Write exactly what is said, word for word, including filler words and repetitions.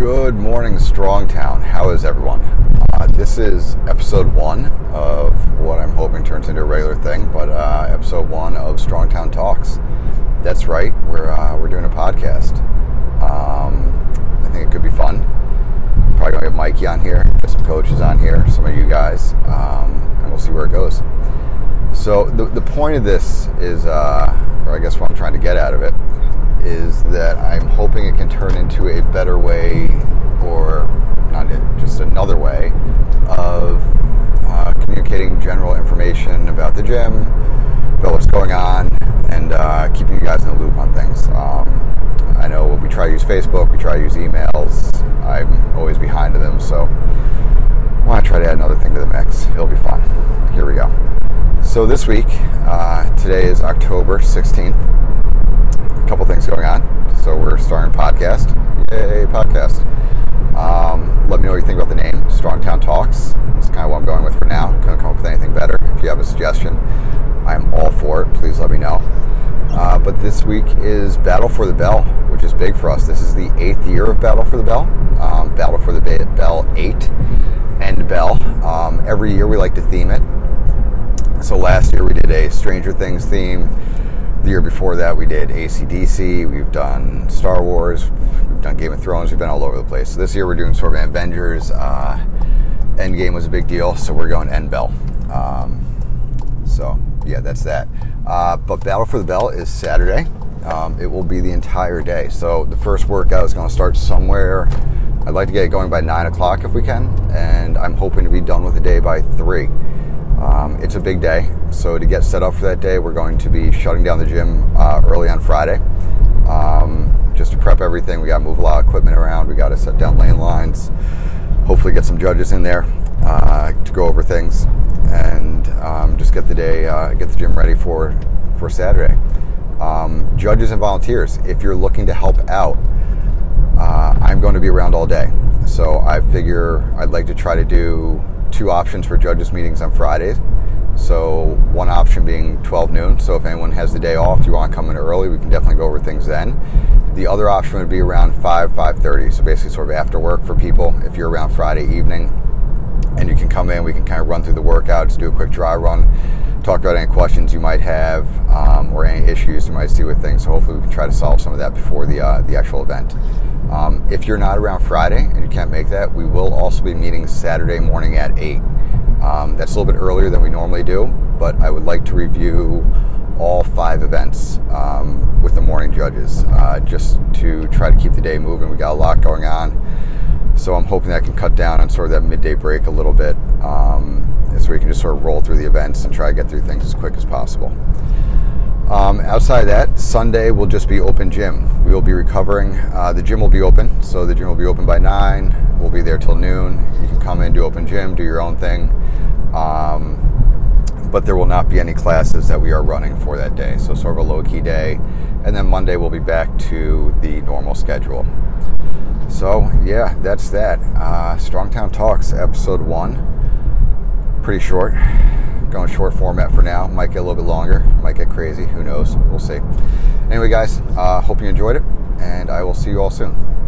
Good morning, Strongtown. How is everyone? Uh, this is episode one of what I'm hoping turns into a regular thing, but uh, episode one of Strongtown Talks. That's right, we're uh, we're doing a podcast. Um, I think it could be fun. Probably gonna get Mikey on here, get some coaches on here, some of you guys, um, and we'll see where it goes. So the the point of this is, uh, or I guess what I'm trying to get out of it, is that I'm hoping it can turn into a better way, or not just another way, of uh, communicating general information about the gym, about what's going on, and uh, keeping you guys in the loop on things. Um, I know we try to use Facebook, we try to use emails. I'm always behind to them, so I want to try to add another thing to the mix. It'll be fun. Here we go. So this week, uh, today is October sixteenth. Couple things going on, so we're starting a podcast. Yay, podcast. Um, let me know what you think about the name, Strongtown Talks. That's kind of what I'm going with for now. Couldn't come up with anything better. If you have a suggestion, I'm all for it. Please let me know. Uh, but this week is Battle for the Bell, which is big for us. This is the eighth year of Battle for the Bell. Um, Battle for the Bell eight and Bell. Um, every year we like to theme it. So last year we did a Stranger Things theme. The year before that, we did A C D C, we've done Star Wars, we've done Game of Thrones, we've been all over the place. So this year we're doing sort of Avengers. Uh, Endgame was a big deal, so we're going End Bell. Um, so, yeah, that's that. Uh, but Battle for the Bell is Saturday. Um, it will be the entire day. So the first workout is going to start somewhere. I'd like to get it going by nine o'clock if we can, and I'm hoping to be done with the day by three. Um, it's a big day, so to get set up for that day, we're going to be shutting down the gym uh, early on Friday, um, just to prep everything. We got to move a lot of equipment around. We got to set down lane lines. Hopefully, get some judges in there uh, to go over things, and um, just get the day, uh, get the gym ready for for Saturday. Um, judges and volunteers, if you're looking to help out, uh, I'm going to be around all day, so I figure I'd like to try to do two options for judges meetings on Fridays. So one option being twelve noon. So if anyone has the day off, you want to come in early, we can definitely go over things then. The other option would be around five, five thirty. So basically sort of after work for people. If you're around Friday evening and you can come in, we can kind of run through the workouts, do a quick dry run, talk about any questions you might have, um, or any issues you might see with things. So hopefully we can try to solve some of that before the uh, the actual event. Um, if you're not around Friday and you can't make that, we will also be meeting Saturday morning at eight. Um, that's a little bit earlier than we normally do, but I would like to review all five events um, with the morning judges, uh, just to try to keep the day moving. We got a lot going on, so I'm hoping that I can cut down on sort of that midday break a little bit, um, so we can just sort of roll through the events and try to get through things as quick as possible. Um, outside of that, Sunday will just be open gym. We will be recovering. Uh, the gym will be open, so the gym will be open by nine. We'll be there till noon. You can come in, do open gym, do your own thing. Um, but there will not be any classes that we are running for that day, so sort of a low-key day. And then Monday we'll be back to the normal schedule. So, yeah, that's that. Uh, Strongtown Talks, episode one. Pretty short. Going short format for now. Might get a little bit longer. Might get crazy. Who knows? We'll see. Anyway, guys, uh, hope you enjoyed it, and I will see you all soon.